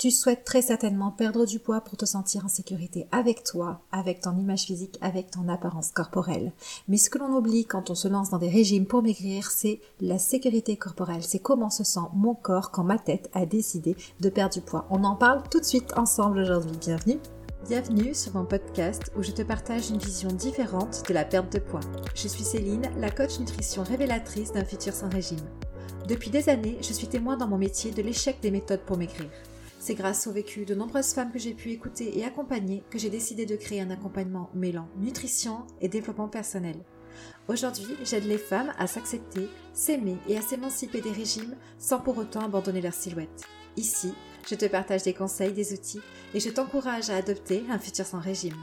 Tu souhaites très certainement perdre du poids pour te sentir en sécurité avec toi, avec ton image physique, avec ton apparence corporelle. Mais ce que l'on oublie quand on se lance dans des régimes pour maigrir, c'est la sécurité corporelle. C'est comment se sent mon corps quand ma tête a décidé de perdre du poids. On en parle tout de suite ensemble aujourd'hui. Bienvenue sur mon podcast où je te partage une vision différente de la perte de poids. Je suis Céline, la coach nutrition révélatrice d'un futur sans régime. Depuis des années, je suis témoin dans mon métier de l'échec des méthodes pour maigrir. C'est grâce au vécu de nombreuses femmes que j'ai pu écouter et accompagner que j'ai décidé de créer un accompagnement mêlant nutrition et développement personnel. Aujourd'hui, j'aide les femmes à s'accepter, s'aimer et à s'émanciper des régimes sans pour autant abandonner leur silhouette. Ici, je te partage des conseils, des outils et je t'encourage à adopter un futur sans régime.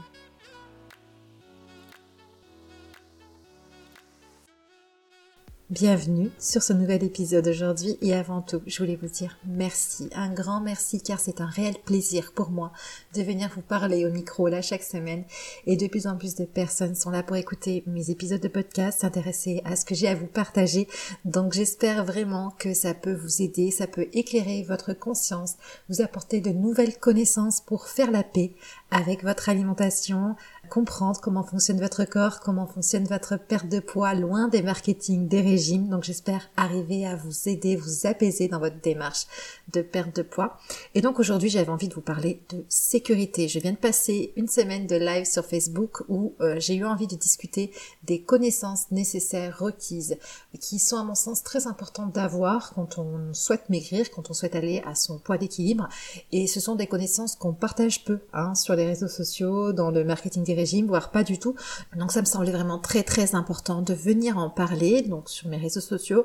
Bienvenue sur ce nouvel épisode aujourd'hui et avant tout, je voulais vous dire merci, un grand merci car c'est un réel plaisir pour moi de venir vous parler au micro là chaque semaine et de plus en plus de personnes sont là pour écouter mes épisodes de podcast, s'intéresser à ce que j'ai à vous partager. Donc j'espère vraiment que ça peut vous aider, ça peut éclairer votre conscience, vous apporter de nouvelles connaissances pour faire la paix avec votre alimentation, comprendre comment fonctionne votre corps, comment fonctionne votre perte de poids, loin des marketing, des régimes. Donc j'espère arriver à vous aider, vous apaiser dans votre démarche de perte de poids. Et donc aujourd'hui, j'avais envie de vous parler de sécurité. Je viens de passer une semaine de live sur Facebook où j'ai eu envie de discuter des connaissances nécessaires requises qui sont à mon sens très importantes d'avoir quand on souhaite maigrir, quand on souhaite aller à son poids d'équilibre. Et ce sont des connaissances qu'on partage peu sur les réseaux sociaux, dans le marketing des régimes, voire pas du tout. Donc ça me semblait vraiment très très important de venir en parler donc sur mes réseaux sociaux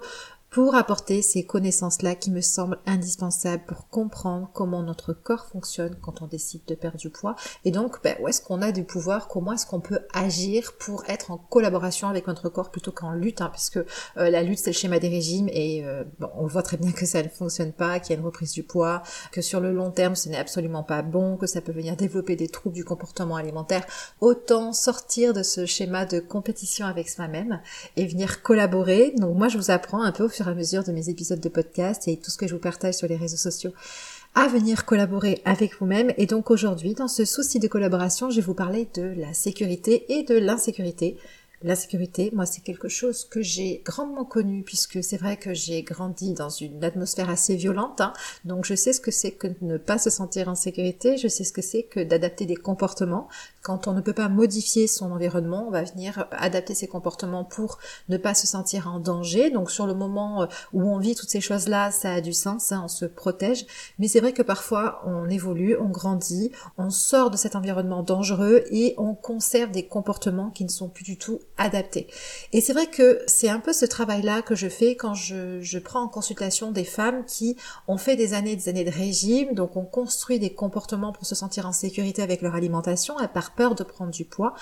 pour apporter ces connaissances-là qui me semblent indispensables pour comprendre comment notre corps fonctionne quand on décide de perdre du poids et donc où est-ce qu'on a du pouvoir, comment est-ce qu'on peut agir pour être en collaboration avec notre corps plutôt qu'en lutte parce que la lutte c'est le schéma des régimes et on voit très bien que ça ne fonctionne pas, qu'il y a une reprise du poids, que sur le long terme ce n'est absolument pas bon, que ça peut venir développer des troubles du comportement alimentaire. Autant sortir de ce schéma de compétition avec soi-même et venir collaborer. Donc moi je vous apprends un peu au fur à mesure de mes épisodes de podcast et tout ce que je vous partage sur les réseaux sociaux à venir collaborer avec vous-même. Et donc aujourd'hui, dans ce souci de collaboration, je vais vous parler de la sécurité et de l'insécurité. L'insécurité, moi, c'est quelque chose que j'ai grandement connu puisque c'est vrai que j'ai grandi dans une atmosphère assez violente. Donc, je sais ce que c'est que de ne pas se sentir en sécurité. Je sais ce que c'est que d'adapter des comportements. Quand on ne peut pas modifier son environnement, on va venir adapter ses comportements pour ne pas se sentir en danger. Donc, sur le moment où on vit toutes ces choses-là, ça a du sens, on se protège. Mais c'est vrai que parfois, on évolue, on grandit, on sort de cet environnement dangereux et on conserve des comportements qui ne sont plus du tout adapté. Et c'est vrai que c'est un peu ce travail-là que je fais quand je prends en consultation des femmes qui ont fait des années de régime, donc on construit des comportements pour se sentir en sécurité avec leur alimentation, à part peur de prendre du poids.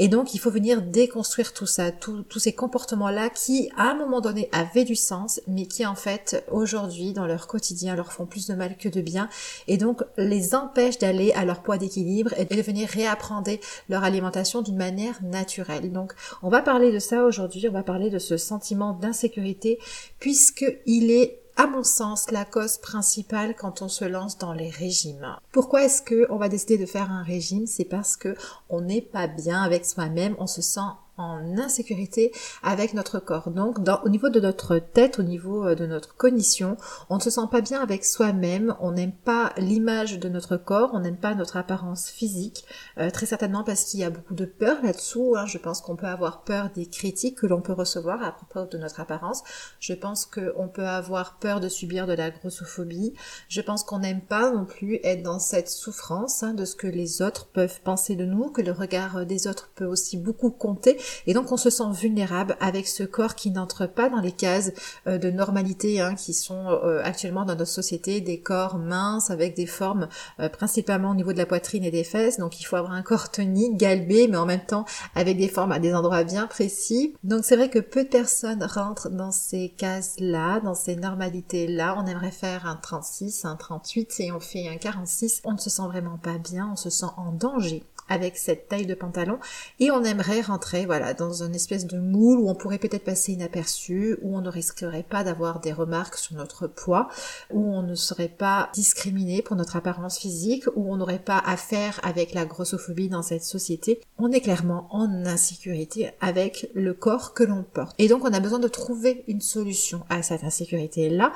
Et donc, il faut venir déconstruire tout ça, tous ces comportements-là qui, à un moment donné, avaient du sens, mais qui, en fait, aujourd'hui, dans leur quotidien, leur font plus de mal que de bien, et donc les empêchent d'aller à leur poids d'équilibre et de venir réapprendre leur alimentation d'une manière naturelle. Donc, on va parler de ça aujourd'hui, on va parler de ce sentiment d'insécurité, puisqu'il est à mon sens, la cause principale quand on se lance dans les régimes. Pourquoi est-ce que on va décider de faire un régime ? C'est parce que on n'est pas bien avec soi-même, on se sent en insécurité avec notre corps. Donc, au niveau de notre tête, au niveau de notre cognition, on ne se sent pas bien avec soi-même, on n'aime pas l'image de notre corps, on n'aime pas notre apparence physique, très certainement parce qu'il y a beaucoup de peur là-dessous. Je pense qu'on peut avoir peur des critiques que l'on peut recevoir à propos de notre apparence. Je pense qu'on peut avoir peur de subir de la grossophobie. Je pense qu'on n'aime pas non plus être dans cette souffrance de ce que les autres peuvent penser de nous, que le regard des autres peut aussi beaucoup compter. Et donc on se sent vulnérable avec ce corps qui n'entre pas dans les cases de normalité qui sont actuellement dans notre société, des corps minces avec des formes principalement au niveau de la poitrine et des fesses. Donc il faut avoir un corps tonique, galbé, mais en même temps avec des formes à des endroits bien précis. Donc c'est vrai que peu de personnes rentrent dans ces cases-là, dans ces normalités-là. On aimerait faire un 36, un 38 et on fait un 46. On ne se sent vraiment pas bien, on se sent en danger avec cette taille de pantalon, et on aimerait rentrer dans une espèce de moule où on pourrait peut-être passer inaperçu, où on ne risquerait pas d'avoir des remarques sur notre poids, où on ne serait pas discriminé pour notre apparence physique, où on n'aurait pas affaire avec la grossophobie dans cette société. On est clairement en insécurité avec le corps que l'on porte. Et donc on a besoin de trouver une solution à cette insécurité-là.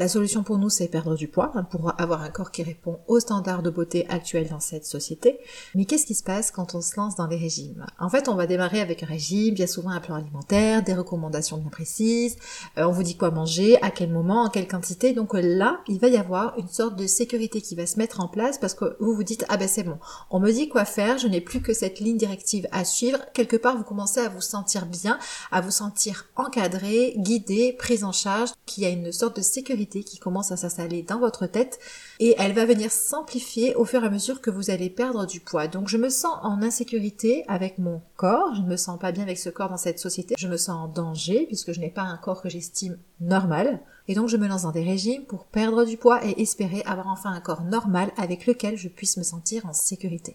La solution pour nous, c'est perdre du poids, pour avoir un corps qui répond aux standards de beauté actuels dans cette société. Mais qu'est-ce qui se passe quand on se lance dans les régimes ? En fait, on va démarrer avec un régime, bien souvent un plan alimentaire, des recommandations bien précises, on vous dit quoi manger, à quel moment, en quelle quantité. Donc là, il va y avoir une sorte de sécurité qui va se mettre en place parce que vous vous dites « Ah ben c'est bon, on me dit quoi faire, je n'ai plus que cette ligne directive à suivre ». Quelque part, vous commencez à vous sentir bien, à vous sentir encadré, guidé, pris en charge, qu'il y a une sorte de sécurité qui commence à s'installer dans votre tête et elle va venir s'amplifier au fur et à mesure que vous allez perdre du poids. Donc je me sens en insécurité avec mon corps, je ne me sens pas bien avec ce corps dans cette société, je me sens en danger puisque je n'ai pas un corps que j'estime normal et donc je me lance dans des régimes pour perdre du poids et espérer avoir enfin un corps normal avec lequel je puisse me sentir en sécurité.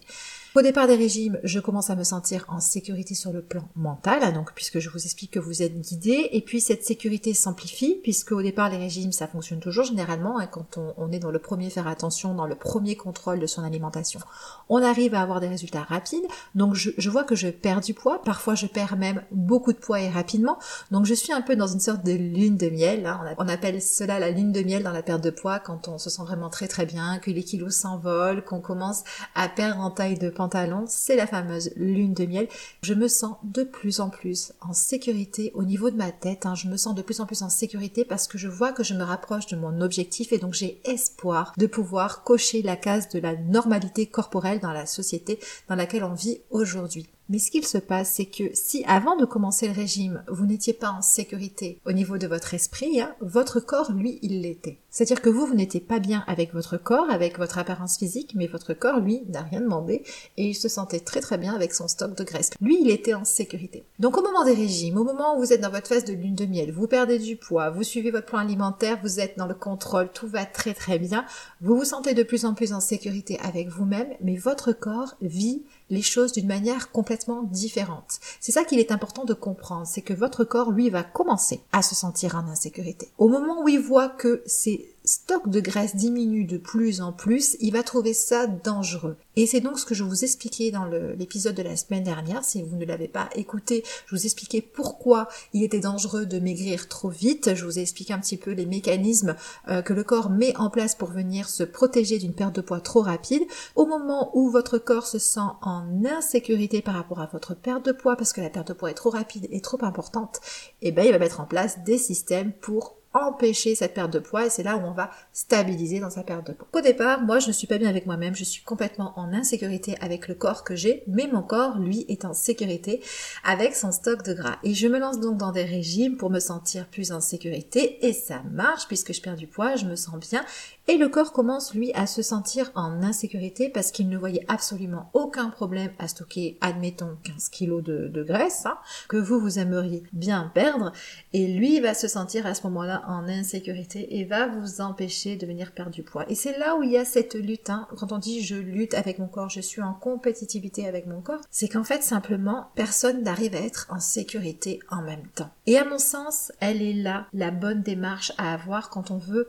Au départ des régimes, je commence à me sentir en sécurité sur le plan mental, donc puisque je vous explique que vous êtes guidé, et puis cette sécurité s'amplifie, puisque au départ les régimes ça fonctionne toujours généralement, quand on est dans le premier faire attention, dans le premier contrôle de son alimentation. On arrive à avoir des résultats rapides, donc je vois que je perds du poids, parfois je perds même beaucoup de poids et rapidement, donc je suis un peu dans une sorte de lune de miel, on appelle cela la lune de miel dans la perte de poids, quand on se sent vraiment très très bien, que les kilos s'envolent, qu'on commence à perdre en taille de pantalon, c'est la fameuse lune de miel. Je me sens de plus en plus en sécurité au niveau de ma tête, je me sens de plus en plus en sécurité parce que je vois que je me rapproche de mon objectif et donc j'ai espoir de pouvoir cocher la case de la normalité corporelle dans la société dans laquelle on vit aujourd'hui. Mais ce qu'il se passe, c'est que si avant de commencer le régime, vous n'étiez pas en sécurité au niveau de votre esprit, votre corps, lui, il l'était. C'est-à-dire que vous n'étiez pas bien avec votre corps, avec votre apparence physique, mais votre corps, lui, n'a rien demandé et il se sentait très très bien avec son stock de graisse. Lui, il était en sécurité. Donc au moment des régimes, au moment où vous êtes dans votre phase de lune de miel, vous perdez du poids, vous suivez votre plan alimentaire, vous êtes dans le contrôle, tout va très très bien, vous vous sentez de plus en plus en sécurité avec vous-même, mais votre corps vit les choses d'une manière complètement différente. C'est ça qu'il est important de comprendre, c'est que votre corps, lui, va commencer à se sentir en insécurité. Au moment où il voit que ses stocks de graisse diminuent de plus en plus, il va trouver ça dangereux. Et c'est donc ce que je vous expliquais dans l'épisode de la semaine dernière, si vous ne l'avez pas écouté, je vous expliquais pourquoi il était dangereux de maigrir trop vite, je vous ai expliqué un petit peu les mécanismes que le corps met en place pour venir se protéger d'une perte de poids trop rapide. Au moment où votre corps se sent en insécurité par rapport à votre perte de poids, parce que la perte de poids est trop rapide et trop importante, et ben il va mettre en place des systèmes pour empêcher cette perte de poids et c'est là où on va stabiliser dans sa perte de poids. Au départ, moi je ne suis pas bien avec moi-même, je suis complètement en insécurité avec le corps que j'ai, mais mon corps, lui, est en sécurité avec son stock de gras. Et je me lance donc dans des régimes pour me sentir plus en sécurité et ça marche puisque je perds du poids, je me sens bien et le corps commence, lui, à se sentir en insécurité parce qu'il ne voyait absolument aucun problème à stocker, admettons, 15 kilos de graisse, que vous aimeriez bien perdre et lui va se sentir à ce moment-là en insécurité et va vous empêcher de venir perdre du poids. Et c'est là où il y a cette lutte, quand on dit je lutte avec mon corps, je suis en compétitivité avec mon corps, c'est qu'en fait simplement personne n'arrive à être en sécurité en même temps. Et à mon sens, elle est là la bonne démarche à avoir quand on veut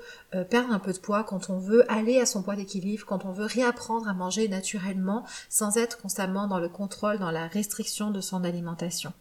perdre un peu de poids, quand on veut aller à son poids d'équilibre, quand on veut réapprendre à manger naturellement sans être constamment dans le contrôle, dans la restriction de son alimentation.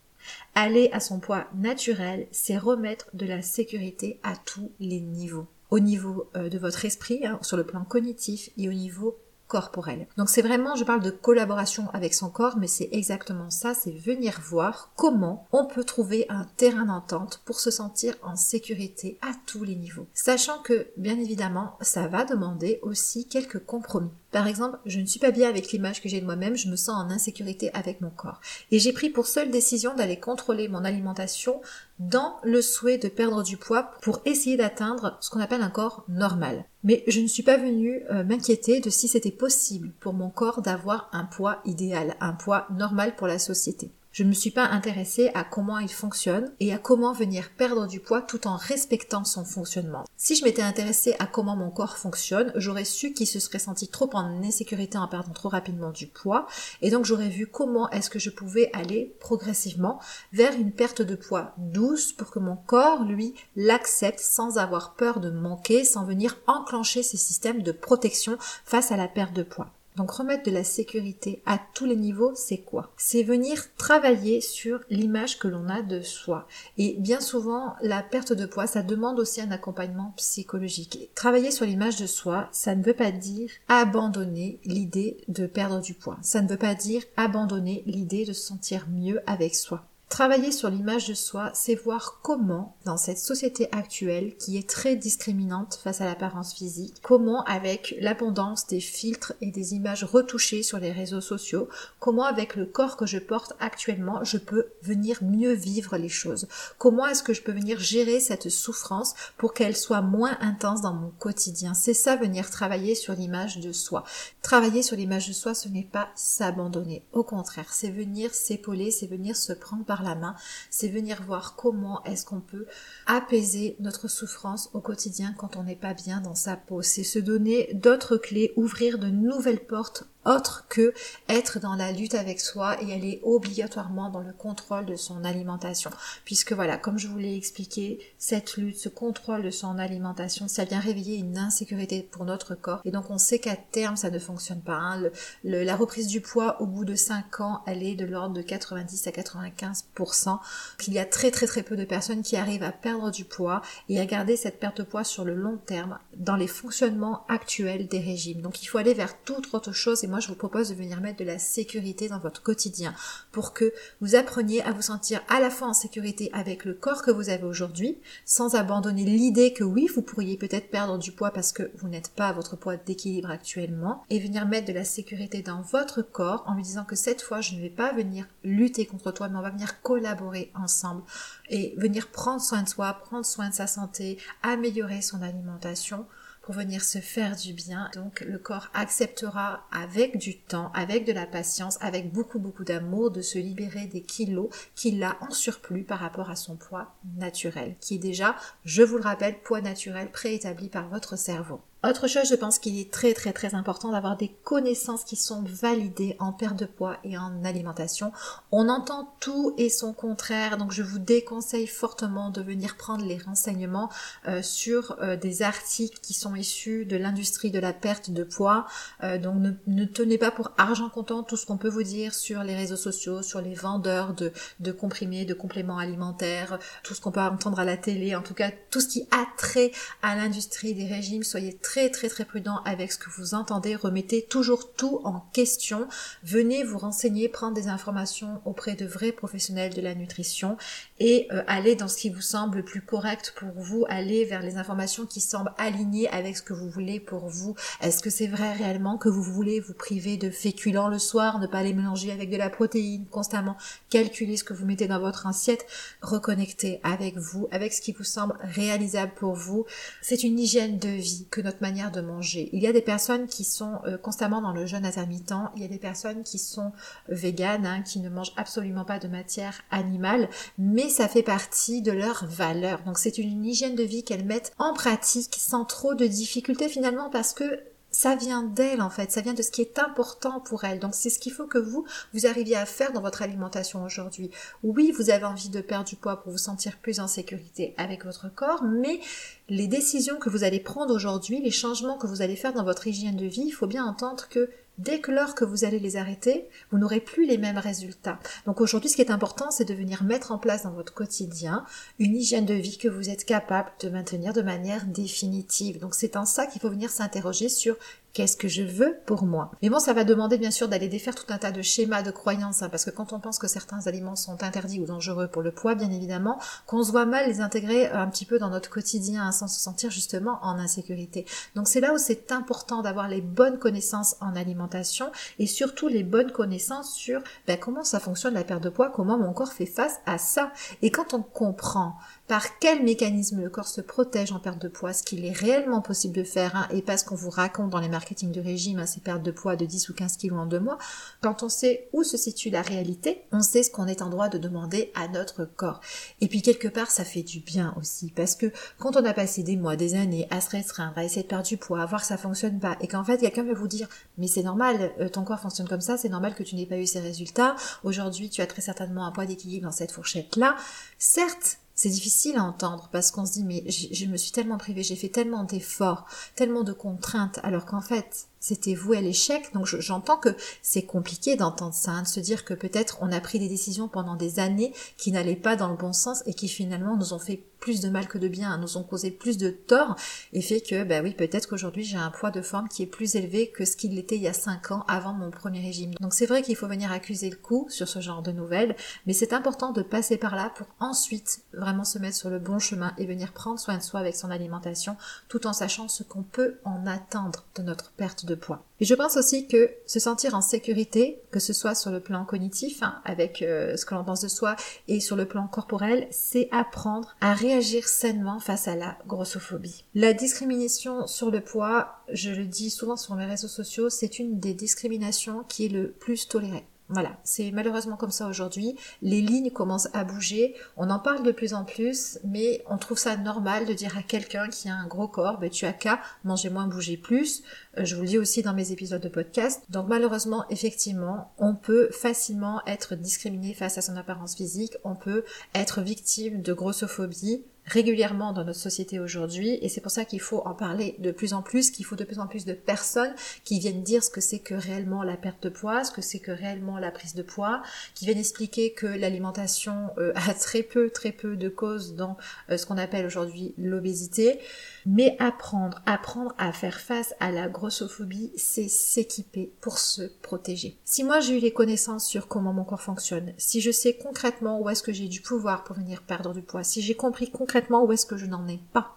Aller à son poids naturel, c'est remettre de la sécurité à tous les niveaux. Au niveau de votre esprit, sur le plan cognitif et au niveau corporel. Donc c'est vraiment, je parle de collaboration avec son corps, mais c'est exactement ça, c'est venir voir comment on peut trouver un terrain d'entente pour se sentir en sécurité à tous les niveaux. Sachant que, bien évidemment, ça va demander aussi quelques compromis. Par exemple, je ne suis pas bien avec l'image que j'ai de moi-même, je me sens en insécurité avec mon corps. Et j'ai pris pour seule décision d'aller contrôler mon alimentation dans le souhait de perdre du poids pour essayer d'atteindre ce qu'on appelle un corps normal. Mais je ne suis pas venue m'inquiéter de si c'était possible pour mon corps d'avoir un poids idéal, un poids normal pour la société. Je ne me suis pas intéressée à comment il fonctionne et à comment venir perdre du poids tout en respectant son fonctionnement. Si je m'étais intéressée à comment mon corps fonctionne, j'aurais su qu'il se serait senti trop en insécurité en perdant trop rapidement du poids, et donc j'aurais vu comment est-ce que je pouvais aller progressivement vers une perte de poids douce pour que mon corps, lui, l'accepte sans avoir peur de manquer, sans venir enclencher ses systèmes de protection face à la perte de poids. Donc remettre de la sécurité à tous les niveaux, c'est quoi? C'est venir travailler sur l'image que l'on a de soi. Et bien souvent, la perte de poids, ça demande aussi un accompagnement psychologique. Et travailler sur l'image de soi, ça ne veut pas dire abandonner l'idée de perdre du poids. Ça ne veut pas dire abandonner l'idée de se sentir mieux avec soi. Travailler sur l'image de soi, c'est voir comment, dans cette société actuelle qui est très discriminante face à l'apparence physique, comment avec l'abondance des filtres et des images retouchées sur les réseaux sociaux, comment avec le corps que je porte actuellement, je peux venir mieux vivre les choses. Comment est-ce que je peux venir gérer cette souffrance pour qu'elle soit moins intense dans mon quotidien. C'est ça, venir travailler sur l'image de soi. Travailler sur l'image de soi, ce n'est pas s'abandonner. Au contraire, c'est venir s'épauler, c'est venir se prendre par la main, c'est venir voir comment est-ce qu'on peut apaiser notre souffrance au quotidien quand on n'est pas bien dans sa peau. C'est se donner d'autres clés, ouvrir de nouvelles portes autre que être dans la lutte avec soi et aller obligatoirement dans le contrôle de son alimentation. Puisque voilà, comme je vous l'ai expliqué, cette lutte, ce contrôle de son alimentation, ça vient réveiller une insécurité pour notre corps. Et donc on sait qu'à terme, ça ne fonctionne pas. La reprise du poids au bout de 5 ans, elle est de l'ordre de 90 à 95%. Il y a très très très peu de personnes qui arrivent à perdre du poids et à garder cette perte de poids sur le long terme dans les fonctionnements actuels des régimes. Donc il faut aller vers toute autre chose et moi, je vous propose de venir mettre de la sécurité dans votre quotidien pour que vous appreniez à vous sentir à la fois en sécurité avec le corps que vous avez aujourd'hui, sans abandonner l'idée que oui, vous pourriez peut-être perdre du poids parce que vous n'êtes pas à votre poids d'équilibre actuellement, et venir mettre de la sécurité dans votre corps en lui disant que cette fois, je ne vais pas venir lutter contre toi, mais on va venir collaborer ensemble et venir prendre soin de soi, prendre soin de sa santé, améliorer son alimentation, pour venir se faire du bien. Donc le corps acceptera avec du temps, avec de la patience, avec beaucoup d'amour de se libérer des kilos qu'il a en surplus par rapport à son poids naturel, qui est déjà, je vous le rappelle, poids naturel préétabli par votre cerveau. Autre chose, je pense qu'il est très très très important d'avoir des connaissances qui sont validées en perte de poids et en alimentation. On entend tout et son contraire, donc je vous déconseille fortement de venir prendre les renseignements sur des articles qui sont issus de l'industrie de la perte de poids. Donc ne tenez pas pour argent comptant tout ce qu'on peut vous dire sur les réseaux sociaux, sur les vendeurs de comprimés, de compléments alimentaires, tout ce qu'on peut entendre à la télé, en tout cas tout ce qui a trait à l'industrie des régimes. Soyez très prudent avec ce que vous entendez, remettez toujours tout en question, venez vous renseigner, prendre des informations auprès de vrais professionnels de la nutrition et allez dans ce qui vous semble le plus correct pour vous, allez vers les informations qui semblent alignées avec ce que vous voulez pour vous. Est-ce que c'est vrai réellement que vous voulez vous priver de féculents le soir, ne pas les mélanger avec de la protéine constamment, calculer ce que vous mettez dans votre assiette, reconnecter avec vous, avec ce qui vous semble réalisable pour vous. C'est une hygiène de vie que notre manière de manger. Il y a des personnes qui sont constamment dans le jeûne intermittent, il y a des personnes qui sont véganes, qui ne mangent absolument pas de matière animale, mais ça fait partie de leurs valeurs. Donc c'est une hygiène de vie qu'elles mettent en pratique sans trop de difficultés finalement parce que ça vient d'elle en fait, ça vient de ce qui est important pour elle. Donc c'est ce qu'il faut que vous arriviez à faire dans votre alimentation aujourd'hui. Oui, vous avez envie de perdre du poids pour vous sentir plus en sécurité avec votre corps, mais les décisions que vous allez prendre aujourd'hui, les changements que vous allez faire dans votre hygiène de vie, il faut bien entendre que dès que l'heure que vous allez les arrêter, vous n'aurez plus les mêmes résultats. Donc aujourd'hui, ce qui est important, c'est de venir mettre en place dans votre quotidien une hygiène de vie que vous êtes capable de maintenir de manière définitive. Donc c'est en ça qu'il faut venir s'interroger sur qu'est-ce que je veux pour moi. Mais bon, ça va demander bien sûr d'aller défaire tout un tas de schémas, de croyances, parce que quand on pense que certains aliments sont interdits ou dangereux pour le poids, bien évidemment, qu'on se voit mal les intégrer un petit peu dans notre quotidien, sans se sentir justement en insécurité. Donc c'est là où c'est important d'avoir les bonnes connaissances en alimentation et surtout les bonnes connaissances sur comment ça fonctionne la perte de poids, comment mon corps fait face à ça. Et quand on comprend par quel mécanisme le corps se protège en perte de poids, ce qu'il est réellement possible de faire, et pas ce qu'on vous raconte dans les marchés marketing de régime à ces pertes de poids de 10 ou 15 kilos en 2 mois, quand on sait où se situe la réalité, on sait ce qu'on est en droit de demander à notre corps. Et puis quelque part, ça fait du bien aussi, parce que quand on a passé des mois, des années à se restreindre, à essayer de perdre du poids, à voir que ça fonctionne pas, et qu'en fait quelqu'un va vous dire « mais c'est normal, ton corps fonctionne comme ça, c'est normal que tu n'aies pas eu ces résultats, aujourd'hui tu as très certainement un poids d'équilibre dans cette fourchette-là », certes, c'est difficile à entendre parce qu'on se dit mais je me suis tellement privée, j'ai fait tellement d'efforts, tellement de contraintes alors qu'en fait c'était voué à l'échec. Donc j'entends que c'est compliqué d'entendre ça, hein, de se dire que peut-être on a pris des décisions pendant des années qui n'allaient pas dans le bon sens et qui finalement nous ont fait plus de mal que de bien, hein, nous ont causé plus de tort et fait que bah oui peut-être qu'aujourd'hui j'ai un poids de forme qui est plus élevé que ce qu'il était il y a 5 ans avant mon premier régime. Donc c'est vrai qu'il faut venir accuser le coup sur ce genre de nouvelles, mais c'est important de passer par là pour ensuite vraiment se mettre sur le bon chemin et venir prendre soin de soi avec son alimentation tout en sachant ce qu'on peut en attendre de notre perte de poids. Et je pense aussi que se sentir en sécurité, que ce soit sur le plan cognitif, hein, avec ce que l'on pense de soi, et sur le plan corporel, c'est apprendre à réagir sainement face à la grossophobie. La discrimination sur le poids, je le dis souvent sur mes réseaux sociaux, c'est une des discriminations qui est le plus tolérée. Voilà, c'est malheureusement comme ça aujourd'hui, les lignes commencent à bouger, on en parle de plus en plus, mais on trouve ça normal de dire à quelqu'un qui a un gros corps, ben tu as qu'à manger moins, bouger plus, je vous le dis aussi dans mes épisodes de podcast, donc malheureusement, effectivement, on peut facilement être discriminé face à son apparence physique, on peut être victime de grossophobie, régulièrement dans notre société aujourd'hui et c'est pour ça qu'il faut en parler de plus en plus, qu'il faut de plus en plus de personnes qui viennent dire ce que c'est que réellement la perte de poids, ce que c'est que réellement la prise de poids, qui viennent expliquer que l'alimentation a très peu de causes dans ce qu'on appelle aujourd'hui l'obésité, mais apprendre à faire face à la grossophobie, c'est s'équiper pour se protéger. Si moi j'ai eu les connaissances sur comment mon corps fonctionne, si je sais concrètement où est-ce que j'ai du pouvoir pour venir perdre du poids, si j'ai compris concrètement où est-ce que je n'en ai pas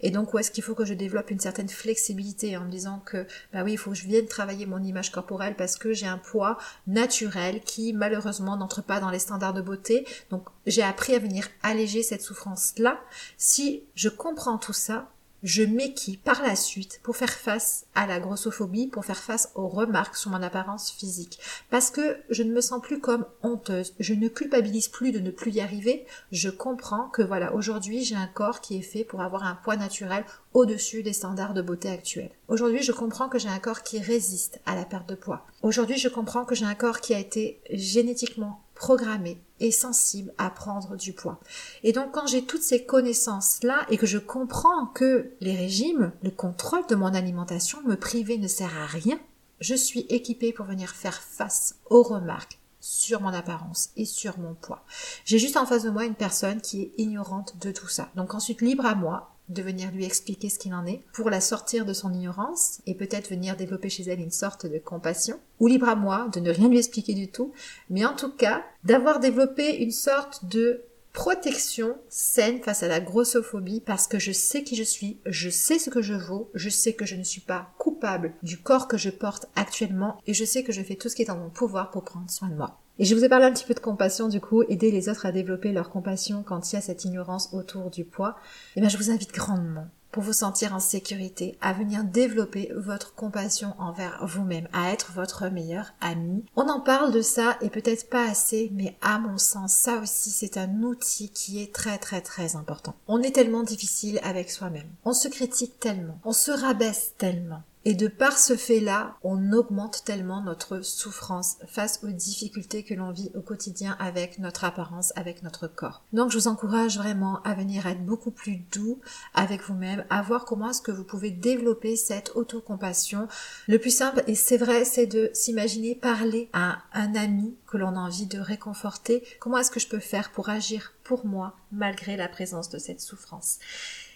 et donc où est-ce qu'il faut que je développe une certaine flexibilité en me disant que bah oui il faut que je vienne travailler mon image corporelle parce que j'ai un poids naturel qui malheureusement n'entre pas dans les standards de beauté donc j'ai appris à venir alléger cette souffrance-là. Si je comprends tout ça, je m'équipe par la suite pour faire face à la grossophobie, pour faire face aux remarques sur mon apparence physique. Parce que je ne me sens plus comme honteuse, je ne culpabilise plus de ne plus y arriver, je comprends que voilà, aujourd'hui j'ai un corps qui est fait pour avoir un poids naturel au-dessus des standards de beauté actuels. Aujourd'hui, je comprends que j'ai un corps qui résiste à la perte de poids. Aujourd'hui, je comprends que j'ai un corps qui a été génétiquement programmé et sensible à prendre du poids. Et donc, quand j'ai toutes ces connaissances-là et que je comprends que les régimes, le contrôle de mon alimentation, me priver ne sert à rien, je suis équipée pour venir faire face aux remarques sur mon apparence et sur mon poids. J'ai juste en face de moi une personne qui est ignorante de tout ça. Donc ensuite, libre à moi de venir lui expliquer ce qu'il en est, pour la sortir de son ignorance, et peut-être venir développer chez elle une sorte de compassion, ou libre à moi de ne rien lui expliquer du tout, mais en tout cas, d'avoir développé une sorte de protection saine face à la grossophobie, parce que je sais qui je suis, je sais ce que je vaux, je sais que je ne suis pas coupable du corps que je porte actuellement, et je sais que je fais tout ce qui est en mon pouvoir pour prendre soin de moi. Et je vous ai parlé un petit peu de compassion du coup, aider les autres à développer leur compassion quand il y a cette ignorance autour du poids. Et bien je vous invite grandement, pour vous sentir en sécurité, à venir développer votre compassion envers vous-même, à être votre meilleur ami. On en parle de ça et peut-être pas assez, mais à mon sens, ça aussi c'est un outil qui est très important. On est tellement difficile avec soi-même, on se critique tellement, on se rabaisse tellement. Et de par ce fait-là, on augmente tellement notre souffrance face aux difficultés que l'on vit au quotidien avec notre apparence, avec notre corps. Donc je vous encourage vraiment à venir être beaucoup plus doux avec vous-même, à voir comment est-ce que vous pouvez développer cette autocompassion. Le plus simple, et c'est vrai, c'est de s'imaginer parler à un ami que l'on a envie de réconforter. Comment est-ce que je peux faire pour agir pour moi, malgré la présence de cette souffrance?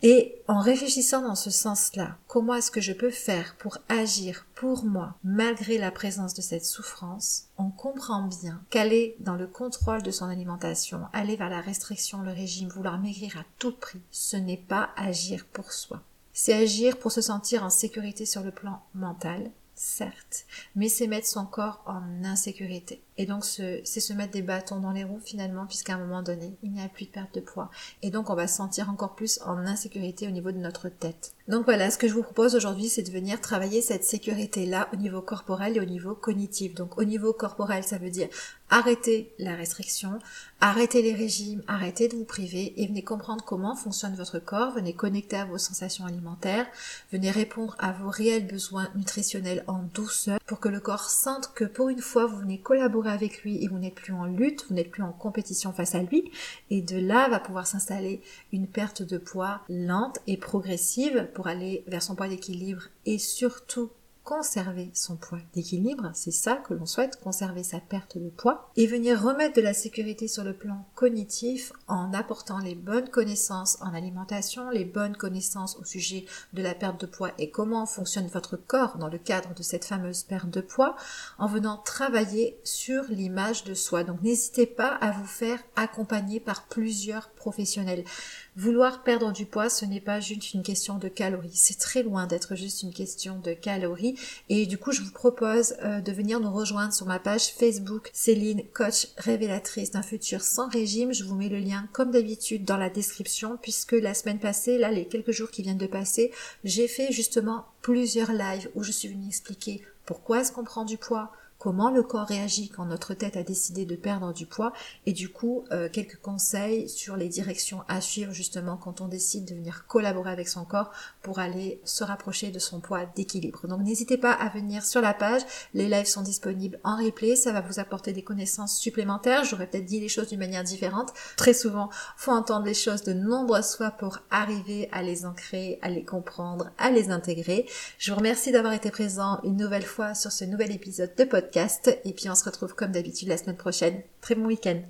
Et en réfléchissant dans ce sens-là, comment est-ce que je peux faire pour agir pour moi, malgré la présence de cette souffrance, on comprend bien qu'aller dans le contrôle de son alimentation, aller vers la restriction, le régime, vouloir maigrir à tout prix, ce n'est pas agir pour soi. C'est agir pour se sentir en sécurité sur le plan mental, certes, mais c'est mettre son corps en insécurité. Et donc, c'est se mettre des bâtons dans les roues finalement, puisqu'à un moment donné, il n'y a plus de perte de poids. Et donc, on va se sentir encore plus en insécurité au niveau de notre tête. Donc voilà, ce que je vous propose aujourd'hui, c'est de venir travailler cette sécurité-là au niveau corporel et au niveau cognitif. Donc au niveau corporel, ça veut dire arrêter la restriction, arrêter les régimes, arrêter de vous priver et venez comprendre comment fonctionne votre corps, venez connecter à vos sensations alimentaires, venez répondre à vos réels besoins nutritionnels en douceur pour que le corps sente que pour une fois, vous venez collaborer avec lui et vous n'êtes plus en lutte, vous n'êtes plus en compétition face à lui. Et de là, va pouvoir s'installer une perte de poids lente et progressive pour aller vers son poids d'équilibre et surtout conserver son poids d'équilibre, c'est ça que l'on souhaite, conserver sa perte de poids, et venir remettre de la sécurité sur le plan cognitif en apportant les bonnes connaissances en alimentation, les bonnes connaissances au sujet de la perte de poids et comment fonctionne votre corps dans le cadre de cette fameuse perte de poids, en venant travailler sur l'image de soi. Donc n'hésitez pas à vous faire accompagner par plusieurs professionnels. Vouloir perdre du poids, ce n'est pas juste une question de calories, c'est très loin d'être juste une question de calories. Et du coup, je vous propose de venir nous rejoindre sur ma page Facebook Céline, coach révélatrice d'un futur sans régime. Je vous mets le lien comme d'habitude dans la description puisque la semaine passée, là les quelques jours qui viennent de passer, j'ai fait justement plusieurs lives où je suis venue expliquer pourquoi est-ce qu'on prend du poids, comment le corps réagit quand notre tête a décidé de perdre du poids et du coup, quelques conseils sur les directions à suivre justement quand on décide de venir collaborer avec son corps pour aller se rapprocher de son poids d'équilibre. Donc n'hésitez pas à venir sur la page, les lives sont disponibles en replay, ça va vous apporter des connaissances supplémentaires, j'aurais peut-être dit les choses d'une manière différente. Très souvent, faut entendre les choses de nombreuses fois pour arriver à les ancrer, à les comprendre, à les intégrer. Je vous remercie d'avoir été présent une nouvelle fois sur ce nouvel épisode de podcast. Et puis on se retrouve comme d'habitude la semaine prochaine. Très bon week-end.